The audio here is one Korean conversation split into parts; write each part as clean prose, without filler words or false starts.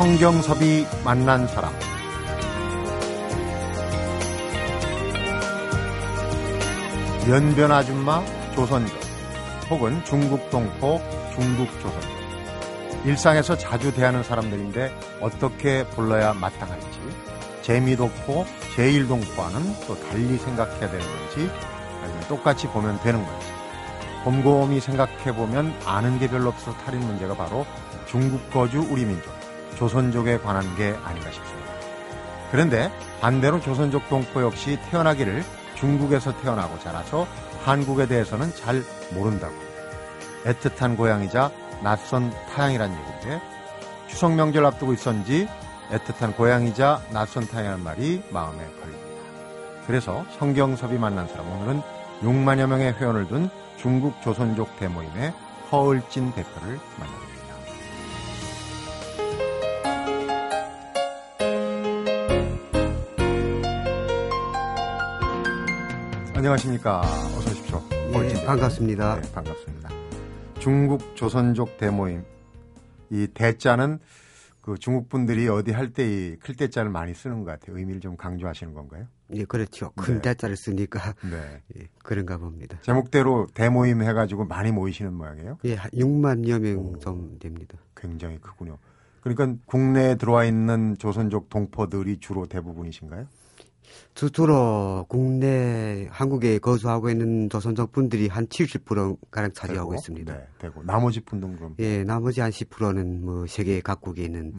성경섭이 만난 사람. 연변 아줌마 조선족 혹은 중국 동포 중국조선족. 일상에서 자주 대하는 사람들인데 어떻게 불러야 마땅할지, 재미도포, 제1동포와는 또 달리 생각해야 되는 건지, 아니면 똑같이 보면 되는 건지. 곰곰이 생각해보면 아는 게 별로 없어서 탈인 문제가 바로 중국 거주 우리 민족, 조선족에 관한 게 아닌가 싶습니다. 그런데 반대로 조선족 동포 역시 태어나기를 중국에서 태어나고 자라서 한국에 대해서는 잘 모른다고. 애틋한 고향이자 낯선 타향이란 얘기인데, 추석 명절 앞두고 있었는지 애틋한 고향이자 낯선 타향이란 말이 마음에 걸립니다. 그래서 성경섭이 만난 사람, 오늘은 6만여 명의 회원을 둔 중국 조선족 대모임의 허을진 대표를 만납니다. 안녕하십니까. 어서 오십시오. 예, 반갑습니다. 네, 반갑습니다. 중국 조선족 대모임. 이 대자는 그 중국 분들이 어디 할 때 이 클 대자를 많이 쓰는 것 같아요. 의미를 좀 강조하시는 건가요? 예, 그렇죠. 큰 네. 대자를 쓰니까 네. 예, 그런가 봅니다. 제목대로 대모임 해가지고 많이 모이시는 모양이에요? 예, 6만여 명 정도 됩니다. 굉장히 크군요. 그러니까 국내에 들어와 있는 조선족 동포들이 주로 대부분이신가요? 주로 국내 한국에 거주하고 있는 조선족 분들이 한 70%가량 차지하고 있습니다. 네, 되고 나머지 분들은 그럼? 예, 나머지 한 10%는 뭐 세계 각국에 있는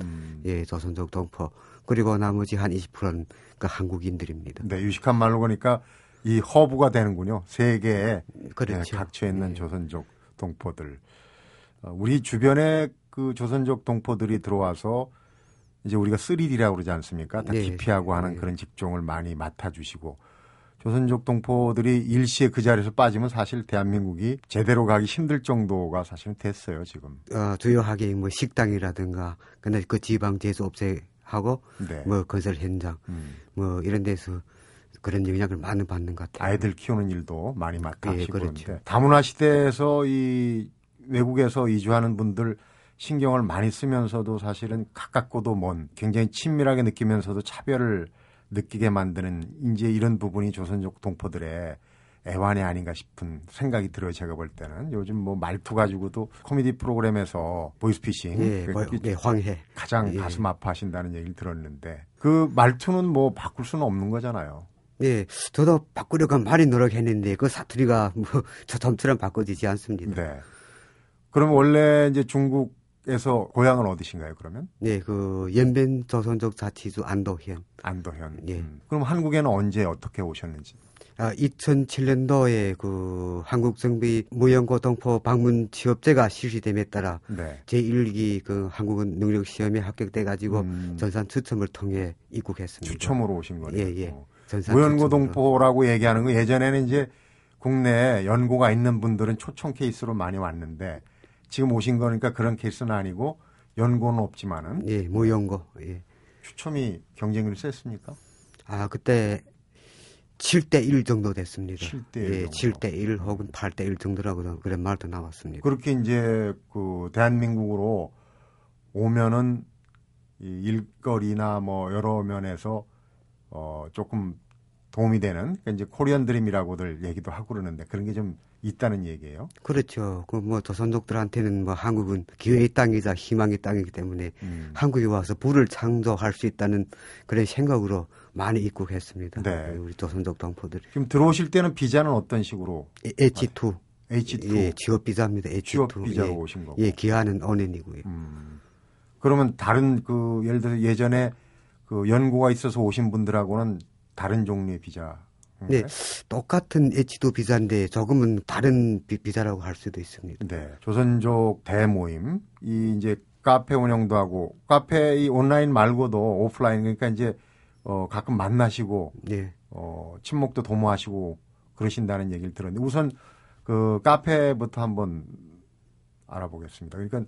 예, 조선족 동포, 그리고 나머지 한 20%는 그러니까 한국인들입니다. 네, 유식한 말로 그러니까 이 허브가 되는군요. 세계에 그렇죠. 예, 각처에 있는 예. 조선족 동포들. 우리 주변에 그 조선족 동포들이 들어와서 이제 우리가 3D라고 그러지 않습니까? 다 기피하고 네, 하는 네. 그런 직종을 많이 맡아주시고, 조선족 동포들이 일시에 그 자리에서 빠지면 사실 대한민국이 제대로 가기 힘들 정도가 사실은 됐어요, 지금. 주요하게 뭐 식당이라든가, 근데 그 지방 제조업체하고 네. 뭐 건설 현장, 뭐 이런 데서 그런 영향을 많이 받는 것 같아요. 아이들 키우는 일도 많이 맡아주시고 예, 그렇죠. 그런데 다문화 시대에서 이 외국에서 이주하는 분들 신경을 많이 쓰면서도 사실은 가깝고도 먼, 굉장히 친밀하게 느끼면서도 차별을 느끼게 만드는 이제 이런 부분이 조선족 동포들의 애환이 아닌가 싶은 생각이 들어요. 제가 볼 때는 요즘 뭐 말투 가지고도 코미디 프로그램에서 보이스피싱 예, 네, 황해 가장 예. 가슴 아파하신다는 얘기를 들었는데, 그 말투는 뭐 바꿀 수는 없는 거잖아요. 네, 저도 바꾸려고 많이 노력했는데 그 사투리가 뭐 저처럼 바꿔지지 않습니다. 네. 그럼 원래 이제 중국 에서 고향은 어디신가요, 그러면? 네, 그 연변 조선족 자치주 안도현. 안도현. 예. 그럼 한국에는 언제 어떻게 오셨는지? 2007년도에 그 한국 정부의 무연고 동포 방문 취업제가 실시됨에 따라 네. 제1기 그 한국은 능력 시험에 합격돼 가지고 전산 추첨을 통해 입국했습니다. 추첨으로 오신 거네요. 예, 예. 무연고 동포라고 얘기하는 거 예전에는 이제 국내에 연고가 있는 분들은 초청 케이스로 많이 왔는데, 지금 오신 거니까 그런 케이스는 아니고 연고는 없지만은 예, 무연고. 예. 추첨이 경쟁률이 셌습니까? 아, 그때 7대 1 정도 됐습니다. 7대 1. 예, 7대 1 혹은 8대 1 정도라고 그런 말도 나왔습니다. 그렇게 이제 그 대한민국으로 오면은 이 일거리나 뭐 여러 면에서 조금 도움이 되는, 그러니까 이제 코리안 드림이라고들 얘기도 하고 그러는데, 그런 게 좀 있다는 얘기예요. 그렇죠. 그 뭐 조선족들한테는 뭐 한국은 기회의 땅이자 희망의 땅이기 때문에 한국에 와서 부를 창조할 수 있다는 그런 생각으로 많이 입국했습니다. 네. 우리 조선족 동포들이. 지금 들어오실 때는 비자는 어떤 식으로? H2. H2. 예, 취업 비자입니다. H2. 취업 비자로 예, 오신 거고. 예, 기한은 언행이고요. 그러면 다른 그 예를 들어 예전에 그 연고가 있어서 오신 분들하고는 다른 종류의 비자. 네, 똑같은 H2 비자인데 조금은 다른 비자라고 할 수도 있습니다. 네, 조선족 대모임 이 이제 카페 운영도 하고, 카페 이 온라인 말고도 오프라인, 그러니까 이제 가끔 만나시고, 네. 친목도 도모하시고 그러신다는 얘기를 들었는데, 우선 그 카페부터 한번 알아보겠습니다. 그러니까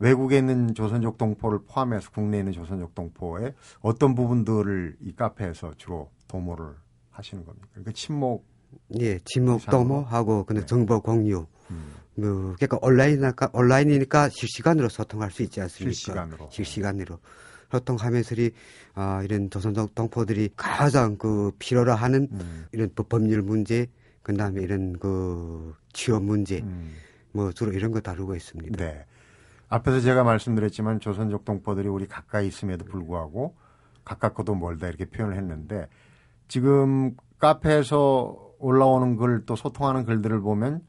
외국에 있는 조선족 동포를 포함해서 국내에 있는 조선족 동포의 어떤 부분들을 이 카페에서 주로 도모를 하시는 겁니까? 그러니까 친목 예, 지목 도모하고 근데 네. 정보 공유. 그러니까 온라인이니까 실시간으로 소통할 수 있지 않습니까? 실시간으로. 소통하면서리 이런 조선족 동포들이 가장 그 필요로 하는 이런 법률 문제, 그다음에 이런 그 취업 문제, 뭐 주로 이런 거 다루고 있습니다. 네. 앞에서 제가 말씀드렸지만 조선족 동포들이 우리 가까이 있음에도 불구하고 가깝고도 멀다 이렇게 표현을 했는데 지금 카페에서 올라오는 글 또 소통하는 글들을 보면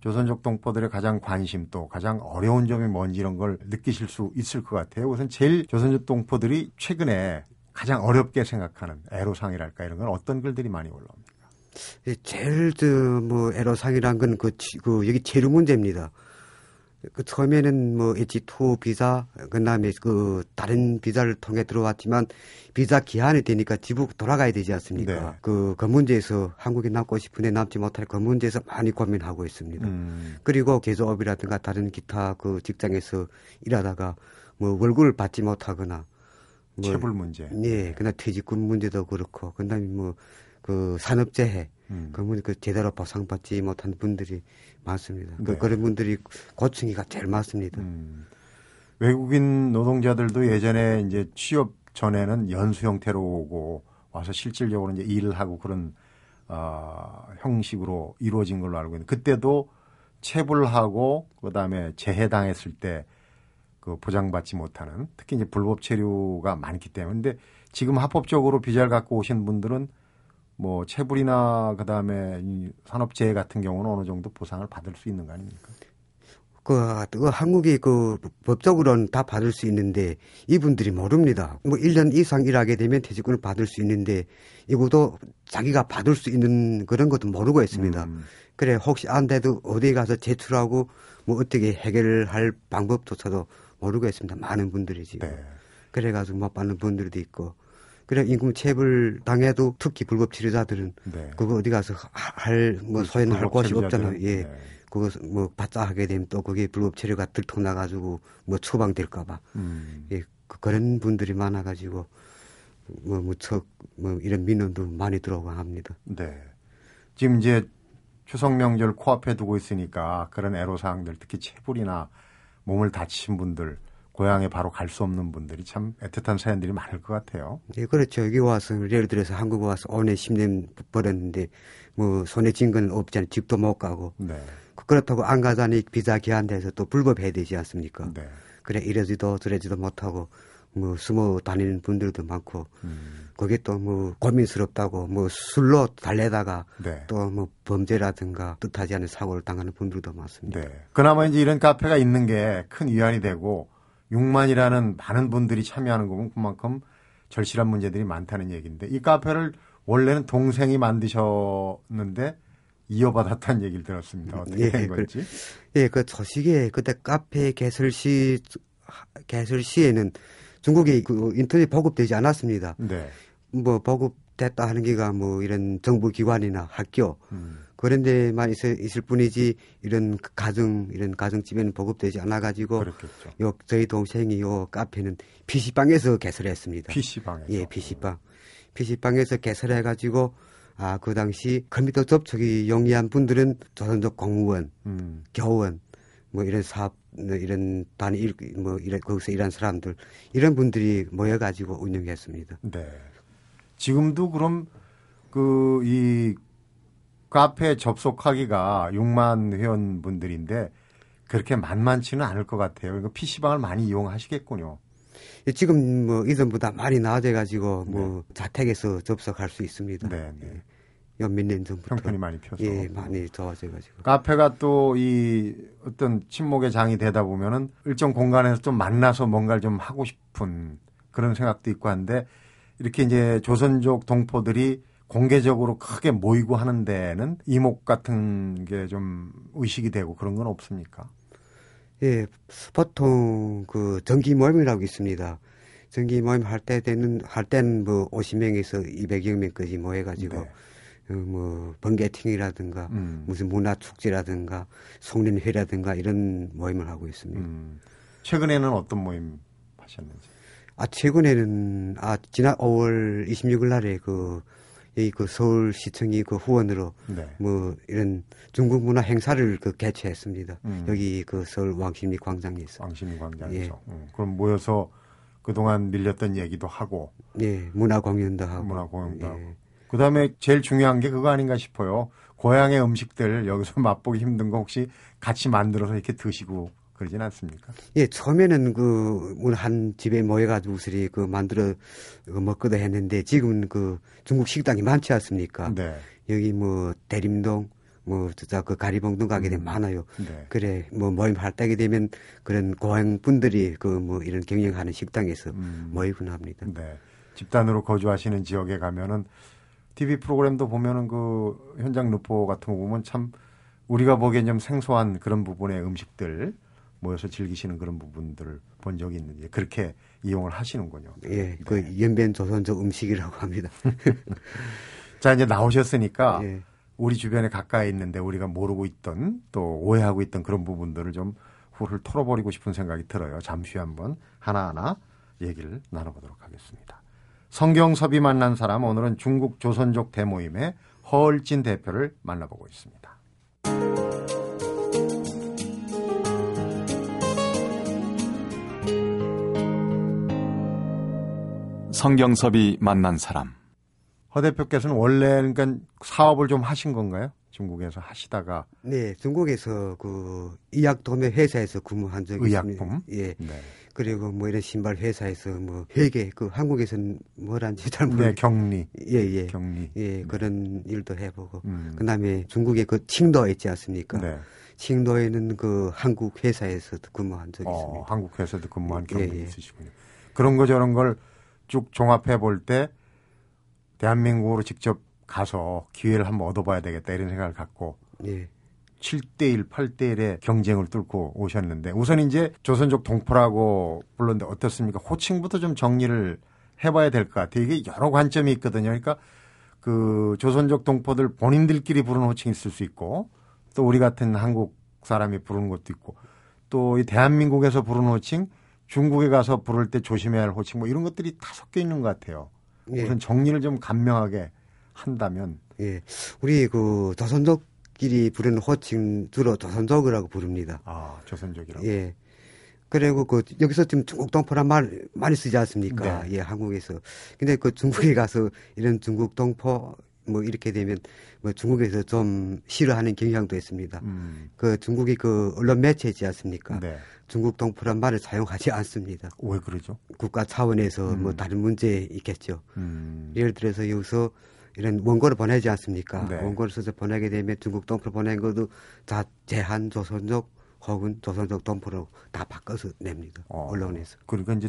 조선족 동포들의 가장 관심 또 가장 어려운 점이 뭔지 이런 걸 느끼실 수 있을 것 같아요. 우선 제일 조선족 동포들이 최근에 가장 어렵게 생각하는 애로사항이랄까 이런 건 어떤 글들이 많이 올라옵니까? 제일 뭐 애로사항이란 건 그 여기 체류 문제입니다. 그 처음에는 뭐 H2 비자 그다음에 그 다른 비자를 통해 들어왔지만 비자 기한이 되니까 지국 돌아가야 되지 않습니까? 네. 그 문제에서 한국에 남고 싶은데 남지 못할 그 문제에서 많이 고민하고 있습니다. 그리고 개조업이라든가 다른 기타 그 직장에서 일하다가 뭐 월급을 받지 못하거나 뭐 체불 문제, 네, 그다음 퇴직금 문제도 그렇고 그다음에 뭐 그 산업재해 그 제대로 보상받지 못한 분들이 많습니다. 네. 그런 분들이 고충이가 제일 많습니다. 외국인 노동자들도 예전에 이제 취업 전에는 연수 형태로 오고 와서 실질적으로 이제 일을 하고 그런 형식으로 이루어진 걸로 알고 있는데 그때도 체불하고 그다음에 재해당했을 때 그 보장받지 못하는 특히 이제 불법 체류가 많기 때문에 근데 지금 합법적으로 비자를 갖고 오신 분들은 뭐 체불이나 그다음에 산업재해 같은 경우는 어느 정도 보상을 받을 수 있는 거 아닙니까? 그 한국이 그 법적으로는 다 받을 수 있는데 이분들이 모릅니다. 뭐 1년 이상 일하게 되면 퇴직금을 받을 수 있는데 이것도 자기가 받을 수 있는 그런 것도 모르고 있습니다. 그래 혹시 안 돼도 어디 가서 제출하고 뭐 어떻게 해결할 방법조차도 모르고 있습니다. 많은 분들이 지금. 네. 그래가지고 못 받는 분들도 있고. 그래 인금체불 당해도 특히 불법 치료자들은 네. 그거 어디 가서 할 뭐 소연할 곳이 없잖아요. 예, 네. 그거 뭐 받자 하게 되면 또 그게 불법 치료가 들통나가지고 뭐 처방될까봐 예, 그런 분들이 많아가지고 뭐 무척 뭐 이런 민원도 많이 들어오고 합니다. 네, 지금 이제 추석 명절 코앞에 두고 있으니까 그런 애로사항들 특히 체불이나 몸을 다치신 분들. 고향에 바로 갈 수 없는 분들이 참 애틋한 사연들이 많을 것 같아요. 네, 그렇죠. 여기 와서 예를 들어서 한국 와서 5년 10년 벌었는데 뭐 손에 쥔 건 없잖아요. 집도 못 가고. 네. 그렇다고 안 가자니 비자 기한돼서 또 불법해야 되지 않습니까? 네. 그래 이러지도 저러지도 못하고 뭐 숨어 다니는 분들도 많고 그게 또 뭐 고민스럽다고 뭐 술로 달래다가 네. 또 뭐 범죄라든가 뜻하지 않은 사고를 당하는 분들도 많습니다. 네. 그나마 이제 이런 카페가 있는 게 큰 위안이 되고 6만이라는 많은 분들이 참여하는 거면 그만큼 절실한 문제들이 많다는 얘기인데 이 카페를 원래는 동생이 만드셨는데 이어받았다는 얘기를 들었습니다. 어떻게 예, 된 건지? 예, 그 소식에 그때 카페 개설 시에는 중국에 그 인터넷 보급되지 않았습니다. 네. 뭐 보급됐다 하는 게가 뭐 이런 정부 기관이나 학교 그런 데만 있을 뿐이지 이런 가정집에는 보급되지 않아가지고 그렇겠죠. 저희 동생이 요 카페는 PC방에서 개설했습니다. PC방에서? 예, PC방. PC방에서 개설해가지고 그 당시 컴퓨터 접촉이 용이한 분들은 조선족 공무원, 교원, 뭐 이런 사업, 이런 단위, 뭐 이런 거기서 일하는 사람들 이런 분들이 모여가지고 운영했습니다. 네. 지금도 그럼 이 카페에 접속하기가 6만 회원분들인데 그렇게 만만치는 않을 것 같아요. 이거 PC방을 많이 이용하시겠군요. 지금 뭐 이전보다 많이 나아져가지고 네. 뭐 자택에서 접속할 수 있습니다. 네, 네. 몇 년 전부터 형편이 많이 펴서 예, 많이 좋아져가지고 카페가 또 이 어떤 친목의 장이 되다 보면은 일정 공간에서 좀 만나서 뭔가를 좀 하고 싶은 그런 생각도 있고 한데 이렇게 이제 조선족 동포들이 공개적으로 크게 모이고 하는 데는 이목 같은 게 좀 의식이 되고 그런 건 없습니까? 예, 보통 그 정기 모임이라고 있습니다. 정기 모임 할 때는 뭐 50명에서 200여 명까지 모여가지고 네. 뭐 번개팅이라든가 무슨 문화 축제라든가 송년회라든가 이런 모임을 하고 있습니다. 최근에는 어떤 모임 하셨는지? 최근에는 지난 5월 26일 날에 그 이 그 서울시청이 그 후원으로 네. 뭐 이런 중국 문화 행사를 그 개최했습니다. 여기 그 서울 왕십리 광장에서. 왕십리 광장에서. 예. 그럼 모여서 그동안 밀렸던 얘기도 하고. 예, 문화 공연도 하고. 문화 공연도 예. 하고. 그 다음에 제일 중요한 게 그거 아닌가 싶어요. 고향의 음식들 여기서 맛보기 힘든 거 혹시 같이 만들어서 이렇게 드시고 그러진 않습니까? 예, 처음에는 그 한 집에 모여가지고 우리 그 만들어 먹기도 했는데 지금은 그 중국 식당이 많지 않습니까? 네. 여기 뭐 대림동, 뭐 진짜 그 가리봉동 가게 되면 많아요. 네. 그래 뭐 모임할 때게 되면 그런 고향 분들이 그 뭐 이런 경영하는 식당에서 모이곤 합니다. 네. 집단으로 거주하시는 지역에 가면은 TV 프로그램도 보면은 그 현장 루포 같은 거 보면 참 우리가 보기엔 좀 생소한 그런 부분의 음식들. 모여서 즐기시는 그런 부분들을 본 적이 있는데 그렇게 이용을 하시는군요. 예, 네. 그 연변 조선족 음식이라고 합니다. 자 이제 나오셨으니까 예. 우리 주변에 가까이 있는데 우리가 모르고 있던 또 오해하고 있던 그런 부분들을 좀 훌훌 털어버리고 싶은 생각이 들어요. 잠시 한번 하나하나 얘기를 나눠보도록 하겠습니다. 성경섭이 만난 사람 오늘은 중국 조선족 대모임의 허을진 대표를 만나보고 있습니다. 성경섭이 만난 사람. 허 대표께서는 원래는 그러니까 사업을 좀 하신 건가요? 중국에서 하시다가. 네, 중국에서 그 의약 도매 회사에서 근무한 적이 있습니다. 의약품. 예. 네. 그리고 뭐 이런 신발 회사에서 뭐 회계 그 한국에서는 뭐란지 잘 모르겠어요. 네, 격리. 예, 예. 격리. 예, 네. 그런 일도 해보고. 그다음에 중국의 그 칭도에 있지 않습니까? 네. 칭도에는 그 한국 회사에서도 근무한 적이 있습니다. 한국 회사도 근무한 경험이 예, 예. 있으시군요. 그런 거 저런 걸. 쭉 종합해 볼 때 대한민국으로 직접 가서 기회를 한번 얻어봐야 되겠다 이런 생각을 갖고 예. 7대1, 8대1의 경쟁을 뚫고 오셨는데 우선 이제 조선족 동포라고 불렀는데 어떻습니까? 호칭부터 좀 정리를 해봐야 될 것 같아요. 이게 여러 관점이 있거든요. 그러니까 그 조선족 동포들 본인들끼리 부르는 호칭이 있을 수 있고 또 우리 같은 한국 사람이 부르는 것도 있고 또 이 대한민국에서 부르는 호칭 중국에 가서 부를 때 조심해야 할 호칭 뭐 이런 것들이 다 섞여 있는 것 같아요. 예. 우선 정리를 좀 간명하게 한다면. 예. 우리 그 조선족끼리 부르는 호칭 주로 조선족이라고 부릅니다. 아, 조선족이라고. 예. 그리고 그 여기서 지금 중국 동포란 말 많이 쓰지 않습니까? 네. 예, 한국에서. 근데 그 중국에 가서 이런 중국 동포 뭐 이렇게 되면 뭐 중국에서 좀 싫어하는 경향도 있습니다. 그 중국이 그 언론 매체지 않습니까? 네. 중국 동포란 말을 사용하지 않습니다. 왜 그러죠? 국가 차원에서 뭐 다른 문제 있겠죠. 예를 들어서 여기서 이런 원고를 보내지 않습니까? 네. 원고를 써서 보내게 되면 중국 동포를 보낸 것도 다 제한 조선족 혹은 조선족 동포로 다 바꿔서 냅니다. 언론에서. 그러니까 이제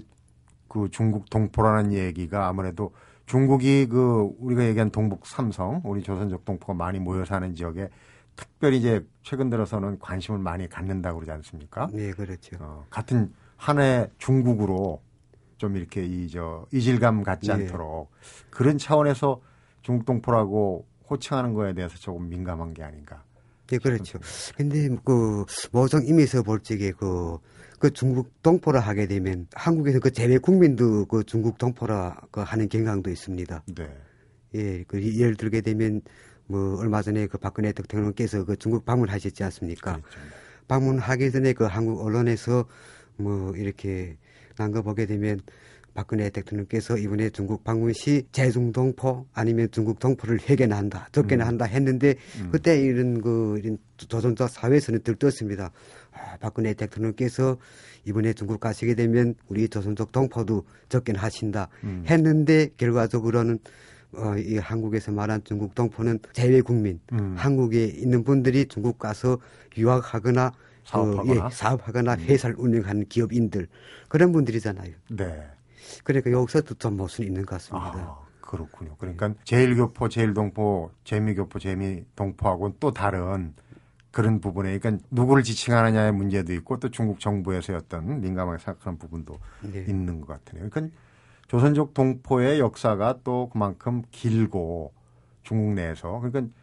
그 중국 동포라는 얘기가 아무래도 중국이 그 우리가 얘기한 동북 삼성, 우리 조선족 동포가 많이 모여 사는 지역에 특별히 이제 최근 들어서는 관심을 많이 갖는다고 그러지 않습니까? 네, 그렇죠. 같은 하나의 중국으로 좀 이렇게 이질감 갖지 않도록 네. 그런 차원에서 중국 동포라고 호칭하는 거에 대해서 조금 민감한 게 아닌가. 네, 그렇죠. 근데 그 모성 임의서 볼 적에 그 중국 동포라 하게 되면 한국에서 그 재외 국민도 그 중국 동포라 그 하는 경향도 있습니다. 네. 예, 그 예를 들게 되면 뭐 얼마 전에 그 박근혜 대통령께서 그 중국 방문하셨지 않습니까? 그렇죠. 방문하기 전에 그 한국 언론에서 뭐 이렇게 난 거 보게 되면 박근혜 대통령께서 이번에 중국 방문 시 재중동포 아니면 중국 동포를 회견한다, 접견한다 했는데 그때 이런 그 이런 조선족 사회에서는 들떴습니다. 박근혜 대통령께서 이번에 중국 가시게 되면 우리 조선족 동포도 접견하신다 했는데 결과적으로는 이 한국에서 말한 중국 동포는 재외 국민, 한국에 있는 분들이 중국 가서 유학하거나 사업하거나, 예, 사업하거나 회사를 운영하는 기업인들 그런 분들이잖아요. 네. 그러니까 여기서도 좀 모순이 있는 것 같습니다. 아, 그렇군요. 그러니까 제일교포, 제일동포, 재미교포, 재미동포하고는 또 다른 그런 부분에 그러니까 누구를 지칭하느냐의 문제도 있고 또 중국 정부에서의 어떤 민감하게 생각하는 부분도 네. 있는 것 같아요. 그러니까 조선족 동포의 역사가 또 그만큼 길고 중국 내에서 그러니까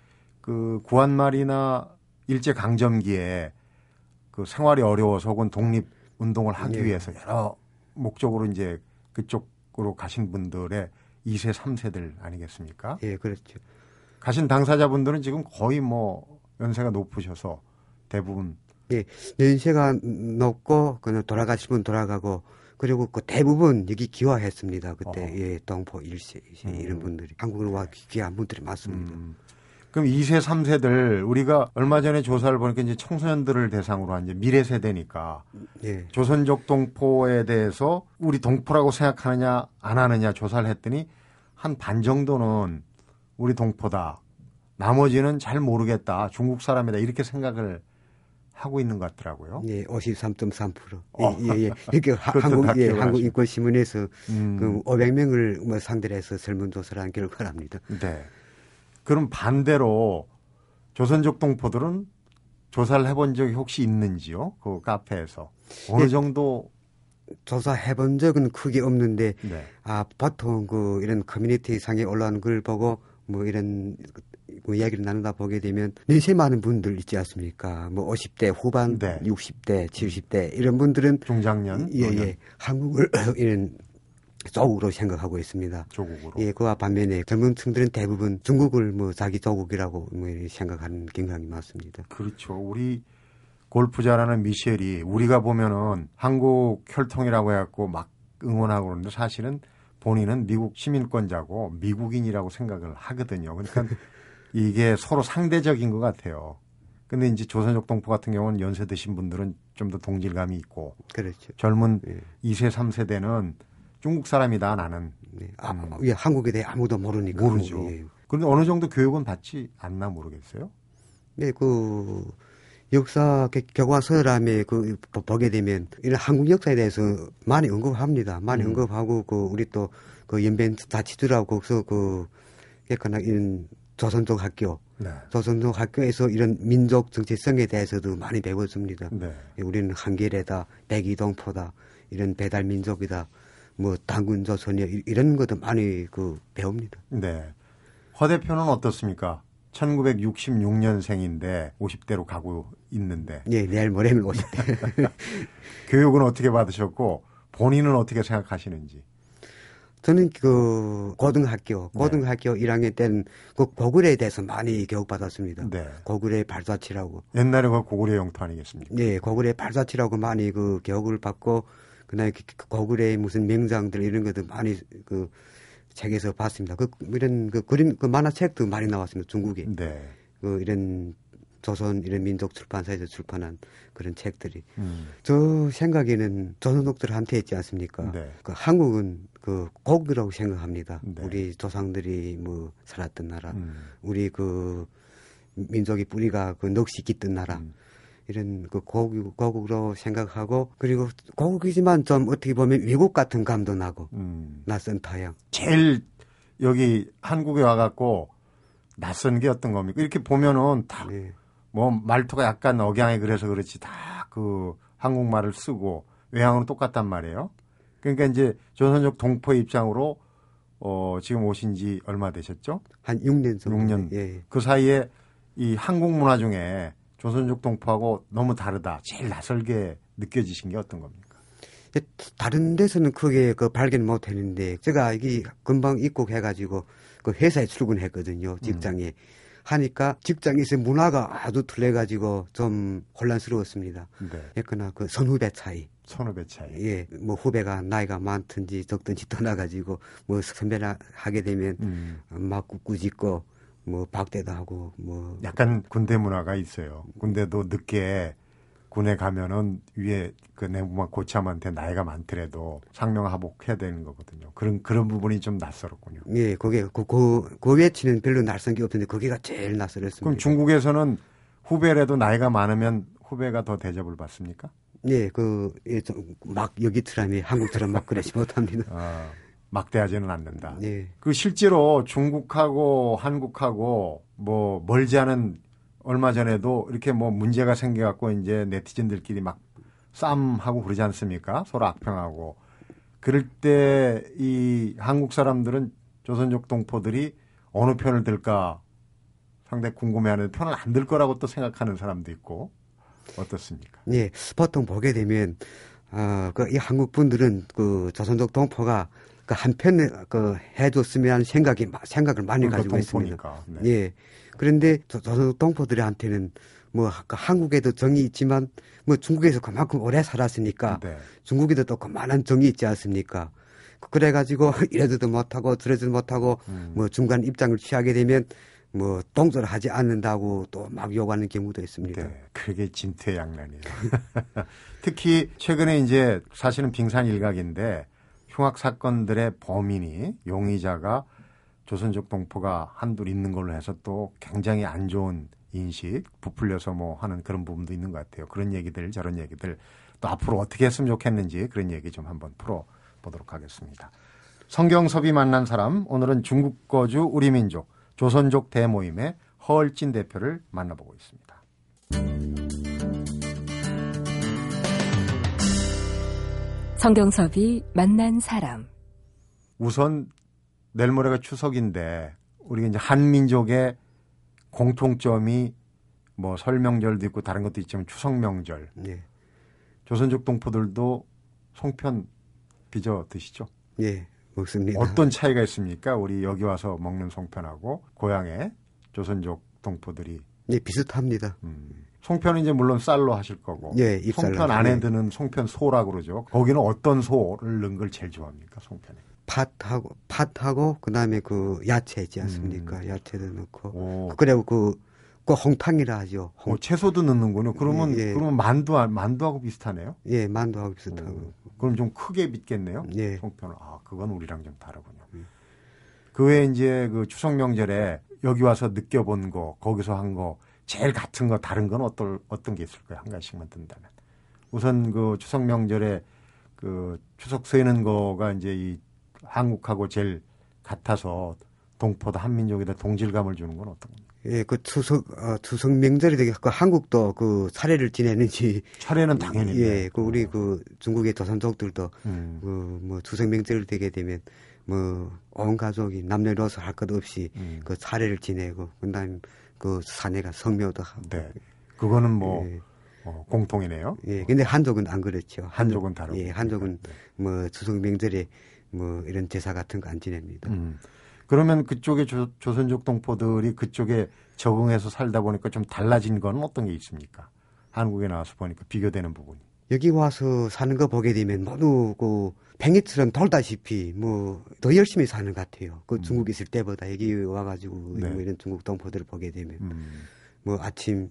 그 구한말이나 일제강점기에 그 생활이 어려워서 혹은 독립운동을 하기 네. 위해서 여러 목적으로 이제 그쪽으로 가신 분들의 2세, 3세들 아니겠습니까? 예, 그렇죠. 가신 당사자분들은 지금 거의 뭐 연세가 높으셔서 대부분. 예, 연세가 높고 그냥 돌아가실 분 돌아가고 그리고 그 대부분 여기 귀화했습니다. 그때 예, 동포 1세, 2세 이런 분들이 한국으로 와 귀한 분들이 많습니다. 그럼 2세, 3세들 우리가 얼마 전에 조사를 보니까 이제 청소년들을 대상으로 한 이제 미래 세대니까 예. 조선족 동포에 대해서 우리 동포라고 생각하느냐 안 하느냐 조사를 했더니 한 반 정도는 우리 동포다. 나머지는 잘 모르겠다. 중국 사람이다. 이렇게 생각을 하고 있는 것 같더라고요. 예, 53.3%. 예, 예. 이렇게 한국, 예, 한국인권신문에서 그 500명을 뭐 상대로 해서 설문조사를 한 결과랍니다. 네. 그럼 반대로 조선족 동포들은 조사를 해본 적이 혹시 있는지요? 그 카페에서. 어느 예, 정도? 조사해본 적은 크게 없는데, 네. 아, 보통 그 이런 커뮤니티 상에 올라온 글 보고 뭐 이런 뭐 이야기를 나누다 보게 되면 연세 많은 분들 있지 않습니까? 뭐 50대 후반, 네. 60대, 70대 이런 분들은 중장년, 예, 예, 한국을 이런 조국으로 생각하고 있습니다. 조국으로. 예, 그와 반면에 젊은 층들은 대부분 중국을 뭐 자기 조국이라고 뭐 생각하는 경향이 많습니다. 그렇죠. 우리 골프자라는 미셸이 우리가 보면은 한국 혈통이라고 해갖고 막 응원하고 그러는데 사실은 본인은 미국 시민권자고 미국인이라고 생각을 하거든요. 그러니까 이게 서로 상대적인 것 같아요. 근데 이제 조선족 동포 같은 경우는 연세 드신 분들은 좀 더 동질감이 있고. 그렇죠. 젊은 예. 2세, 3세대는 중국 사람이다, 나는. 네. 예, 한국에 대해 아무도 모르니까. 모르죠. 예. 그런데 어느 정도 교육은 받지 않나 모르겠어요? 네, 그 역사 교과서라며 그 보게 되면 이런 한국 역사에 대해서 많이 언급합니다. 많이 언급하고 그 우리 또 그 연변 자치도라고 거기서 그 약간 이런 조선족 학교, 네. 조선족 학교에서 이런 민족 정체성에 대해서도 많이 배웠습니다. 네. 우리는 한겨레다, 백이동포다, 이런 배달민족이다, 뭐 당군 조선이야 이런 것도 많이 그 배웁니다. 네, 허 대표는 어떻습니까? 1966년생인데 50대로 가고 있는데. 네, 내일 모레면 50대. 교육은 어떻게 받으셨고 본인은 어떻게 생각하시는지? 저는 그 고등학교 1학년 때는 그 고구려에 대해서 많이 교육받았습니다. 네. 고구려의 발자취라고. 옛날에 그 고구려 영토 아니겠습니까? 네, 고구려의 발자취라고 많이 그 교육을 받고 그다음에 고구려의 무슨 명장들 이런 것도 많이 그 책에서 봤습니다. 그 이런 그 그림 그 만화책도 많이 나왔습니다. 중국에. 네. 그 이런 조선 이런 민족 출판사에서 출판한 그런 책들이. 저 생각에는 조선족들한테 있지 않습니까? 네. 그 한국은 그 고국이라고 생각합니다. 네. 우리 조상들이 뭐 살았던 나라, 우리 그 민족의 뿌리가 그 넋이 깃든 나라. 이런 그 고국으로 생각하고 그리고 고국이지만 좀 어떻게 보면 미국 같은 감도 나고 낯선 타향. 제일 여기 한국에 와갖고 낯선 게 어떤 겁니까? 이렇게 보면은 다 뭐 네. 말투가 약간 억양이 그래서 그렇지 다 그 한국말을 쓰고 외향은 똑같단 말이에요. 그러니까 이제 조선족 동포의 입장으로 지금 오신 지 얼마 되셨죠? 한 6년 정도. 6년. 예. 그 사이에 이 한국 문화 중에 조선족 동포하고 너무 다르다. 제일 낯설게 느껴지신 게 어떤 겁니까? 다른 데서는 크게 그 발견 못 했는데 제가 여기 금방 입국해가지고 그 회사에 출근했거든요. 직장에. 하니까 직장에서 문화가 아주 틀려가지고 좀 혼란스러웠습니다. 네. 예컨대 그 선후배 차이. 예, 뭐 후배가 나이가 많든지 적든지 떠나가지고 뭐 선배라 하게 되면 막 꾸짖고 뭐 박대도 하고 뭐 약간 군대 문화가 있어요. 군대도 늦게 군에 가면은 위에 그 내부만 고참한테 나이가 많더라도 상명하복해야 되는 거거든요. 그런 부분이 좀 낯설었군요. 예, 그게 그 외치는 별로 낯선 게 없는데 거기가 제일 낯설었습니다. 그럼 중국에서는 후배라도 나이가 많으면 후배가 더 대접을 받습니까? 예, 그 막 여기 드라마 한국 드라마 그러지 못합니다. 아. 막대하지는 않는다. 네. 그 실제로 중국하고 한국하고 뭐 멀지 않은 얼마 전에도 이렇게 뭐 문제가 생겨갖고 이제 네티즌들끼리 막 싸움하고 그러지 않습니까? 서로 악평하고. 그럴 때 이 한국 사람들은 조선족 동포들이 어느 편을 들까 상당히 궁금해하는 편을 안 들 거라고 또 생각하는 사람도 있고 어떻습니까? 네. 보통 보게 되면 이 한국 분들은 그 조선족 동포가 그 한편을 그 해줬으면 하는 생각을 많이 가지고 있습니다. 네. 예. 그런데 조선동포들한테는 뭐 한국에도 정이 있지만 뭐 중국에서 그만큼 오래 살았으니까 네. 중국에도 또 그만한 정이 있지 않습니까? 그래가지고 이래도 못하고 저래도 못하고 뭐 중간 입장을 취하게 되면 뭐 동조하지 않는다고 또 막 요구하는 경우도 있습니다. 네, 그게 진퇴양난이에요. 특히 최근에 이제 사실은 빙산 일각인데 흉악 사건들의 범인이 용의자가 조선족 동포가 한둘 있는 걸로 해서 또 굉장히 안 좋은 인식 부풀려서 뭐 하는 그런 부분도 있는 것 같아요. 그런 얘기들 저런 얘기들 또 앞으로 어떻게 했으면 좋겠는지 그런 얘기 좀 한번 풀어보도록 하겠습니다. 성경섭이 만난 사람 오늘은 중국 거주 우리 민족 조선족 대모임의 허을진 대표를 만나보고 있습니다. 성경섭이 만난 사람. 우선 내일 모레가 추석인데 우리가 이제 한민족의 공통점이 뭐 설 명절도 있고 다른 것도 있지만 추석 명절. 예. 조선족 동포들도 송편 빚어 드시죠? 예. 먹습니다. 어떤 차이가 있습니까? 우리 여기 와서 먹는 송편하고 고향에 조선족 동포들이. 네, 비슷합니다. 송편은 이제 물론 쌀로 하실 거고. 네, 잎쌀로. 송편 안에 드는 송편 소라고 그러죠. 거기는 어떤 소를 넣은 걸 제일 좋아합니까? 송편에. 팥하고 그다음에 그 야채 있지 않습니까? 야채도 넣고. 오. 그리고 그 홍탕이라 하죠. 채소도 넣는군요. 그러면 예. 그러면 만두하고 비슷하네요. 예, 만두하고 비슷하고. 그럼 좀 크게 빚겠네요. 예. 송편은 그건 우리랑 좀 다르군요. 그 외에 이제 그 추석 명절에 여기 와서 느껴본 거, 거기서 한 거, 제일 같은 거 다른 건 어떤 게 있을까요? 한 가지씩만 든다면. 우선 그 추석 명절에 그 추석 서이는 거가 이제 이 한국하고 제일 같아서 동포다 한민족이다 동질감을 주는 건 어떤 겁니까? 예, 그 추석 명절이 되게 그 한국도 그 차례를 지내는지 차례는 당연히 예, 그 우리 그 중국의 조선족들도 그 뭐 추석 명절을 되게 되면 뭐 온 가족이 남녀노소 할 것 없이 그 차례를 지내고 그다음 그 사내가 성묘도 하고. 네, 그거는 뭐 예. 공통이네요. 예, 근데 한족은 안 그렇죠. 한족은 다르고. 예, 한족은 네. 뭐 추석 명절에 뭐 이런 제사 같은 거 안 지냅니다. 그러면 그쪽에 조선족 동포들이 그쪽에 적응해서 살다 보니까 좀 달라진 건 어떤 게 있습니까? 한국에 나와서 보니까 비교되는 부분이. 여기 와서 사는 거 보게 되면 모두 그 팽이처럼 돌다시피 뭐 더 열심히 사는 것 같아요. 그 중국 있을 때보다 여기 와가지고 네. 뭐 이런 중국 동포들을 보게 되면 뭐 아침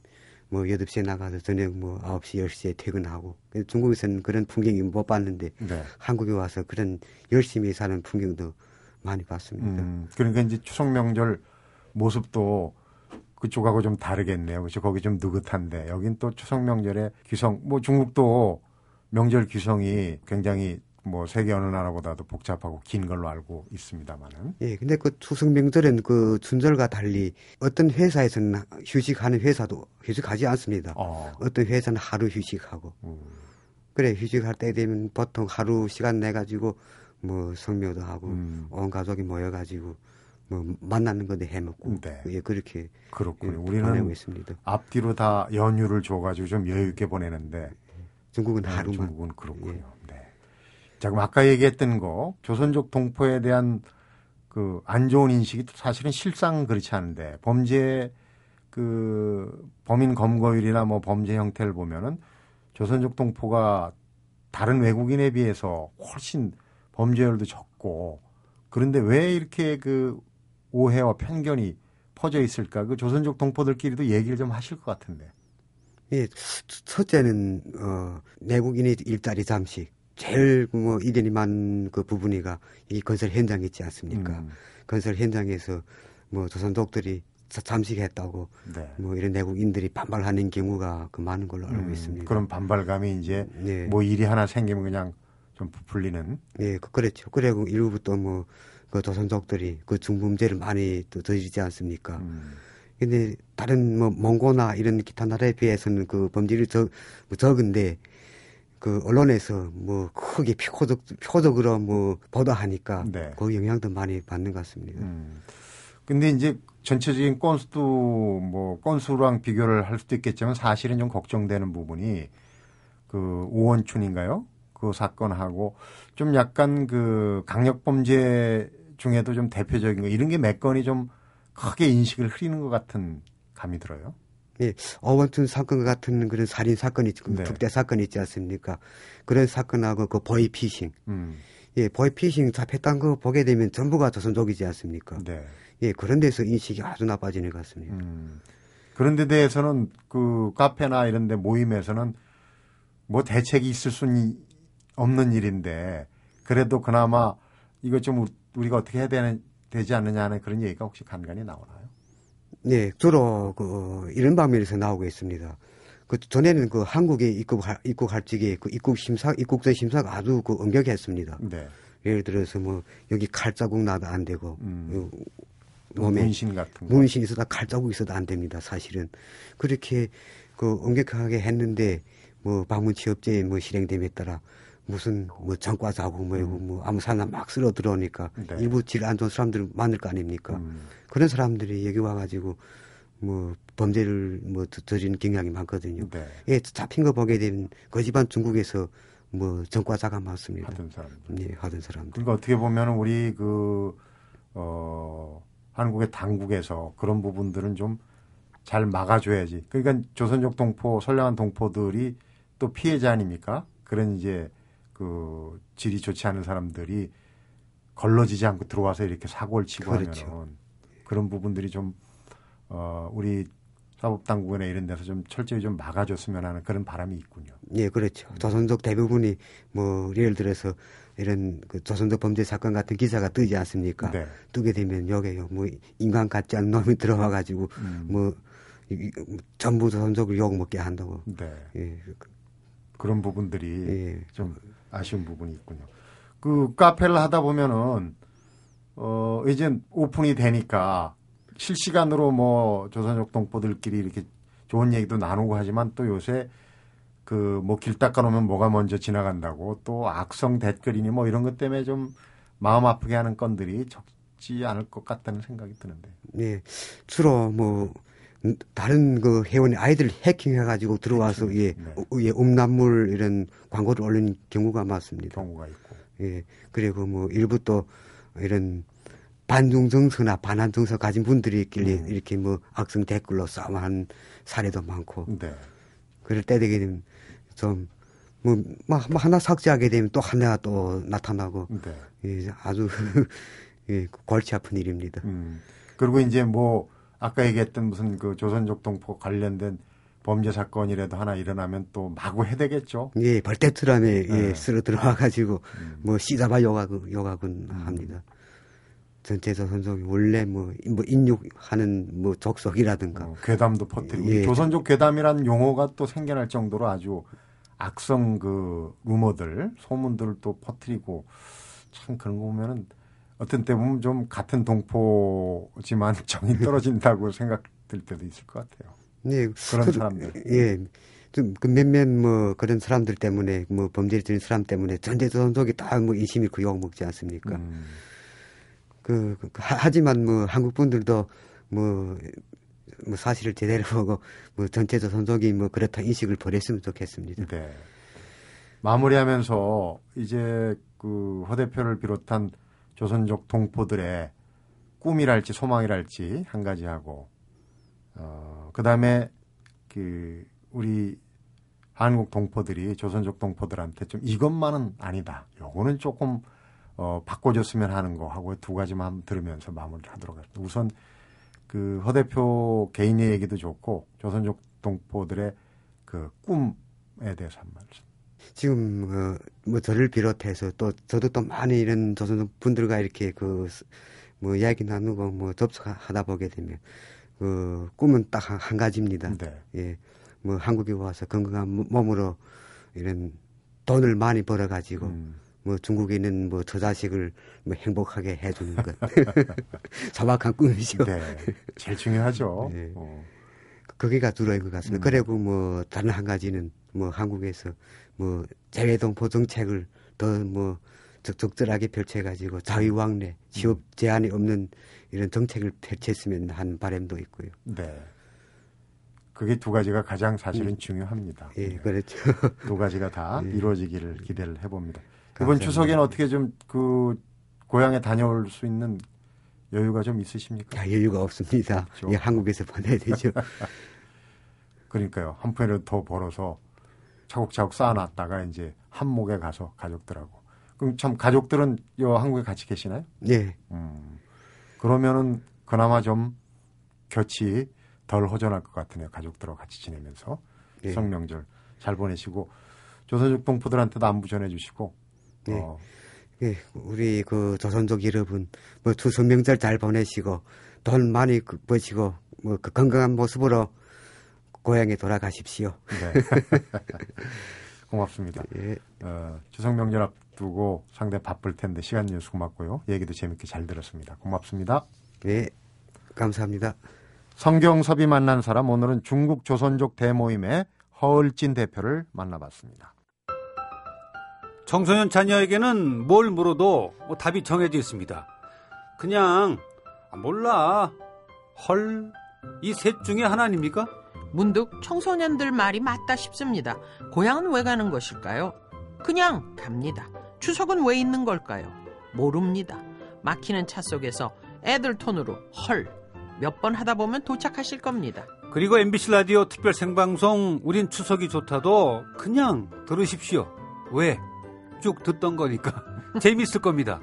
뭐 8시에 나가서 저녁 뭐 9시, 10시에 퇴근하고 중국에서는 그런 풍경이 못 봤는데 네. 한국에 와서 그런 열심히 사는 풍경도 많이 봤습니다. 그러니까 이제 추석 명절 모습도 그쪽하고 좀 다르겠네요. 그렇죠? 거기 좀 느긋한데 여긴 또 추석 명절에 귀성, 뭐 중국도 명절 귀성이 굉장히 뭐 세계 어느 나라보다도 복잡하고 긴 걸로 알고 있습니다만은. 예, 근데 그 추석 명절은 그 춘절과 달리 어떤 회사에서는 휴식하는 회사도 휴식하지 않습니다. 어떤 회사는 하루 휴식하고. 그래 휴식할 때 되면 보통 하루 시간 내 가지고. 뭐 성묘도 하고 온 가족이 모여가지고 뭐 만나는 건데 해먹고 네. 예, 그렇게 그렇군요. 우리는 보내고 있습니다. 앞뒤로 다 연휴를 줘가지고 좀 여유 있게 보내는데 중국은 하루만. 중국은 그렇군요. 예. 네. 자 그럼 아까 얘기했던 거 조선족 동포에 대한 그 안 좋은 인식이 사실은 실상 그렇지 않은데 범죄 그 범인 검거율이나 뭐 범죄 형태를 보면은 조선족 동포가 다른 외국인에 비해서 훨씬 범죄율도 적고 그런데 왜 이렇게 그 오해와 편견이 퍼져 있을까? 그 조선족 동포들끼리도 얘기를 좀 하실 것 같은데. 예, 첫째는 내국인이 일자리 잠식 제일 뭐 이견이 많은 그 부분이가 이 건설 현장 있지 않습니까? 건설 현장에서 뭐 조선족들이 잠식했다고 네. 뭐 이런 내국인들이 반발하는 경우가 그 많은 걸로 알고 있습니다. 그런 반발감이 이제 네. 뭐 일이 하나 생기면 그냥. 좀 부풀리는. 예, 그렇죠. 그리고 일부 또 뭐 그 조선족들이 그 중범죄를 많이 또 저지르지 않습니까? 근데 다른 뭐 몽고나 이런 기타 나라에 비해서는 그 범죄율이 적은데 그 언론에서 뭐 크게 표적으로 뭐 보도하니까 네. 그 영향도 많이 받는 것 같습니다. 근데 이제 전체적인 건수랑 비교를 할 수도 있겠지만 사실은 좀 걱정되는 부분이 그 오원춘인가요? 그 사건하고 좀 약간 그 강력범죄 중에도 좀 대표적인 거 이런 게 몇 건이 좀 크게 인식을 흐리는 것 같은 감이 들어요. 예, 어원튼 사건 같은 그런 살인 사건이 지금 네. 특대 사건이 있지 않습니까? 그런 사건하고 그 버이 피싱, 예, 버이 피싱 잡혔다는 거 보게 되면 전부가 조선족이지 않습니까? 네. 예, 그런 데서 인식이 아주 나빠지는 것 같습니다. 그런 데 대해서는 그 카페나 이런 데 모임에서는 뭐 대책이 있을 수는 없는 일인데 그래도 그나마 이거 좀 우리가 어떻게 해야 되지 않느냐 하는 그런 얘기가 혹시 간간히 나오나요? 네, 주로 그 이런 방면에서 나오고 있습니다. 그 전에는 그 한국에 입국할 적에 그 입국전 심사가 아주 그 엄격했습니다. 네. 예를 들어서 뭐 여기 칼자국 나도 안 되고 문신 같은 거. 문신 있어도 칼자국 있어도 안 됩니다. 사실은 그렇게 그 엄격하게 했는데 뭐 방문 취업제의 뭐 실행됨에 따라 무슨 뭐 전과자고 뭐고 뭐 아무 사람 막 쓸어 들어오니까 네. 일부 질 안 좋은 사람들 많을 거 아닙니까? 그런 사람들이 여기 와가지고 뭐 범죄를 뭐 저지른 경향이 많거든요. 네. 예, 잡힌 거 보게 되면 그 집안 중국에서 뭐 전과자가 많습니다. 하던 사람들. 예, 하던 사람들. 그러니까 어떻게 보면 우리 그 한국의 당국에서 그런 부분들은 좀 잘 막아줘야지. 그러니까 조선족 동포, 선량한 동포들이 또 피해자 아닙니까? 그런 이제 그 질이 좋지 않은 사람들이 걸러지지 않고 들어와서 이렇게 사고를 치고 그렇죠. 하면 그런 부분들이 좀 우리 사법당국이나 이런 데서 좀 철저히 좀 막아줬으면 하는 그런 바람이 있군요. 예, 그렇죠. 조선족 대부분이 뭐 예를 들어서 이런 그 조선족 범죄 사건 같은 기사가 뜨지 않습니까? 네. 뜨게 되면 여기요 뭐 인간 같지 않은 놈이 들어와 가지고 뭐 전부 조선족을 욕먹게 한다고. 네. 예. 그런 부분들이 예. 좀 아쉬운 부분이 있군요. 그 카페를 하다 보면은 이제 오픈이 되니까 실시간으로 뭐 조선족 동포들끼리 이렇게 좋은 얘기도 나누고 하지만 또 요새 그 뭐 길 닦아 놓으면 뭐가 먼저 지나간다고 또 악성 댓글이니 뭐 이런 것 때문에 좀 마음 아프게 하는 건들이 적지 않을 것 같다는 생각이 드는데. 네, 주로 뭐 다른 그 회원의 아이들 해킹해가지고 들어와서 해킹. 예, 네. 예, 음란물 이런 광고를 올리는 경우가 많습니다. 경우가 있고. 예, 그리고 뭐 일부 또 이런 반중 정서나 반한 정서 가진 분들이 있길래 이렇게 뭐 악성 댓글로 싸움한 사례도 많고. 네. 그럴 때 되게 되면 좀 뭐 하나 삭제하게 되면 또 하나 또 나타나고. 네. 예, 아주 예, 골치 아픈 일입니다. 그리고 이제 뭐 아까 얘기했던 무슨 그 조선족 동포 관련된 범죄 사건이라도 하나 일어나면 또 마구 해대겠죠. 예, 벌떼트람에 네. 예, 쓸어 들어와가지고 뭐 씨잡아 요가군 합니다. 전체 조선족이 원래 뭐 인육하는 뭐 족속이라든가 괴담도 퍼뜨리고 예. 조선족 괴담이라는 용어가 또 생겨날 정도로 아주 악성 그 루머들 소문들을 또 퍼뜨리고 참 그런 거 보면은. 어떤 때 보면 좀 같은 동포지만 정이 떨어진다고 생각될 때도 있을 것 같아요. 네, 그런 사람들. 예, 좀 그 몇몇 뭐 그런 사람들 때문에 뭐 범죄를 저지른 사람 때문에 전체 조선족이 다 뭐 인심이 그 욕 먹지 않습니까? 하지만 뭐 한국 분들도 뭐 사실을 제대로 보고 뭐 전체 조선족이 뭐 그렇다 인식을 버렸으면 좋겠습니다. 네. 마무리하면서 이제 그 허 대표를 비롯한 조선족 동포들의 꿈이랄지 소망이랄지 한 가지 하고 그다음에 그 우리 한국 동포들이 조선족 동포들한테 좀 이것만은 아니다. 요거는 조금 바꿔줬으면 하는 거 하고 두 가지만 들으면서 마무리를 하도록 하겠습니다. 우선 그 허 대표 개인의 얘기도 좋고 조선족 동포들의 그 꿈에 대해서 한 말씀. 지금 뭐 저를 비롯해서 또 저도 또 많이 이런 조선족 분들과 이렇게 그 뭐 이야기 나누고 뭐 접촉하다 보게 되면 그 꿈은 딱 한 가지입니다. 네. 예, 뭐 한국에 와서 건강한 몸으로 이런 돈을 많이 벌어 가지고 뭐 중국에 있는 뭐 저 자식을 뭐 행복하게 해주는 것 소박한 꿈이죠. 네, 제일 중요하죠. 네. 거기가 주로인 것 같습니다. 그리고 뭐 다른 한 가지는 뭐 한국에서 뭐 재외동포 정책을 더 뭐 적절하게 펼쳐가지고 자유왕래, 취업 제한이 없는 이런 정책을 펼쳤으면 하는 바람도 있고요. 네. 그게 두 가지가 가장 사실은 중요합니다. 예, 그렇죠. 두 가지가 다 예. 이루어지기를 기대를 해봅니다. 이번 추석에는 어떻게 좀 그 고향에 다녀올 수 있는 여유가 좀 있으십니까? 아, 여유가 없습니다. 그렇죠? 예, 한국에서 보내야 되죠. 그러니까요. 한 푼이라도 더 벌어서 차곡차곡 쌓아놨다가 이제 한몫에 가서 가족들하고. 그럼 참 가족들은 요 한국에 같이 계시나요? 네. 그러면은 그나마 좀 곁이 덜 허전할 것 같으네요. 가족들하고 같이 지내면서 네. 성명절 잘 보내시고 조선족 동포들한테도 안부 전해주시고. 네. 네, 우리 그 조선족 여러분 뭐 추석명절 잘 보내시고 돈 많이 버시고 뭐 그 건강한 모습으로 고향에 돌아가십시오. 네. 고맙습니다. 예. 추석 명절 앞두고 상당히 바쁠 텐데 시간 내주셔서 고맙고요. 얘기도 재밌게 잘 들었습니다. 고맙습니다. 네, 감사합니다. 성경섭이 만난 사람, 오늘은 중국 조선족 대모임의 허을진 대표를 만나봤습니다. 청소년 자녀에게는 뭘 물어도 뭐 답이 정해져 있습니다. 그냥 몰라, 헐, 이 셋 중에 하나 아닙니까? 문득 청소년들 말이 맞다 싶습니다. 고향은 왜 가는 것일까요? 그냥 갑니다. 추석은 왜 있는 걸까요? 모릅니다. 막히는 차 속에서 애들 톤으로 헐 몇 번 하다 보면 도착하실 겁니다. 그리고 MBC 라디오 특별 생방송 우린 추석이 좋다도 그냥 들으십시오. 왜? 쭉 듣던 거니까 재미있을 겁니다.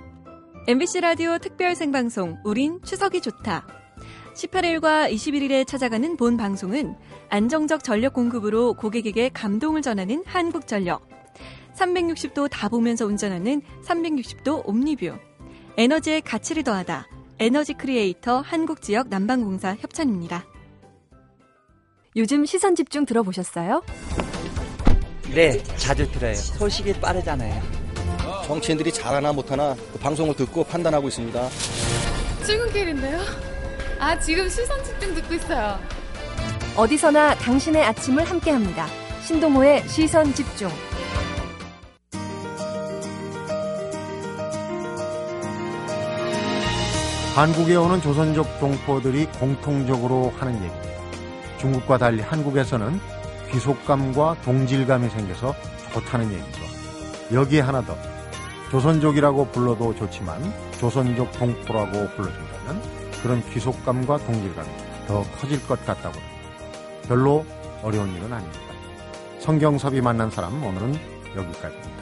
MBC 라디오 특별 생방송 우린 추석이 좋다. 18일과 21일에 찾아가는 본 방송은 안정적 전력 공급으로 고객에게 감동을 전하는 한국전력, 360도 다 보면서 운전하는 360도 옴니뷰, 에너지의 가치를 더하다, 에너지 크리에이터 한국지역 난방공사 협찬입니다. 요즘 시선집중 들어보셨어요? 네, 자주 들어요. 소식이 빠르잖아요. 정치인들이 잘하나 못하나 그 방송을 듣고 판단하고 있습니다. 출근길인데요? 아, 지금 시선집중 듣고 있어요. 어디서나 당신의 아침을 함께합니다. 신동호의 시선집중. 한국에 오는 조선족 동포들이 공통적으로 하는 얘기입니다. 중국과 달리 한국에서는 귀속감과 동질감이 생겨서 좋다는 얘기죠. 여기에 하나 더, 조선족이라고 불러도 좋지만 조선족 동포라고 불러준다면 그런 귀속감과 동질감이 더 커질 것 같다고 합니다. 별로 어려운 일은 아닙니다. 성경섭이 만난 사람, 오늘은 여기까지입니다.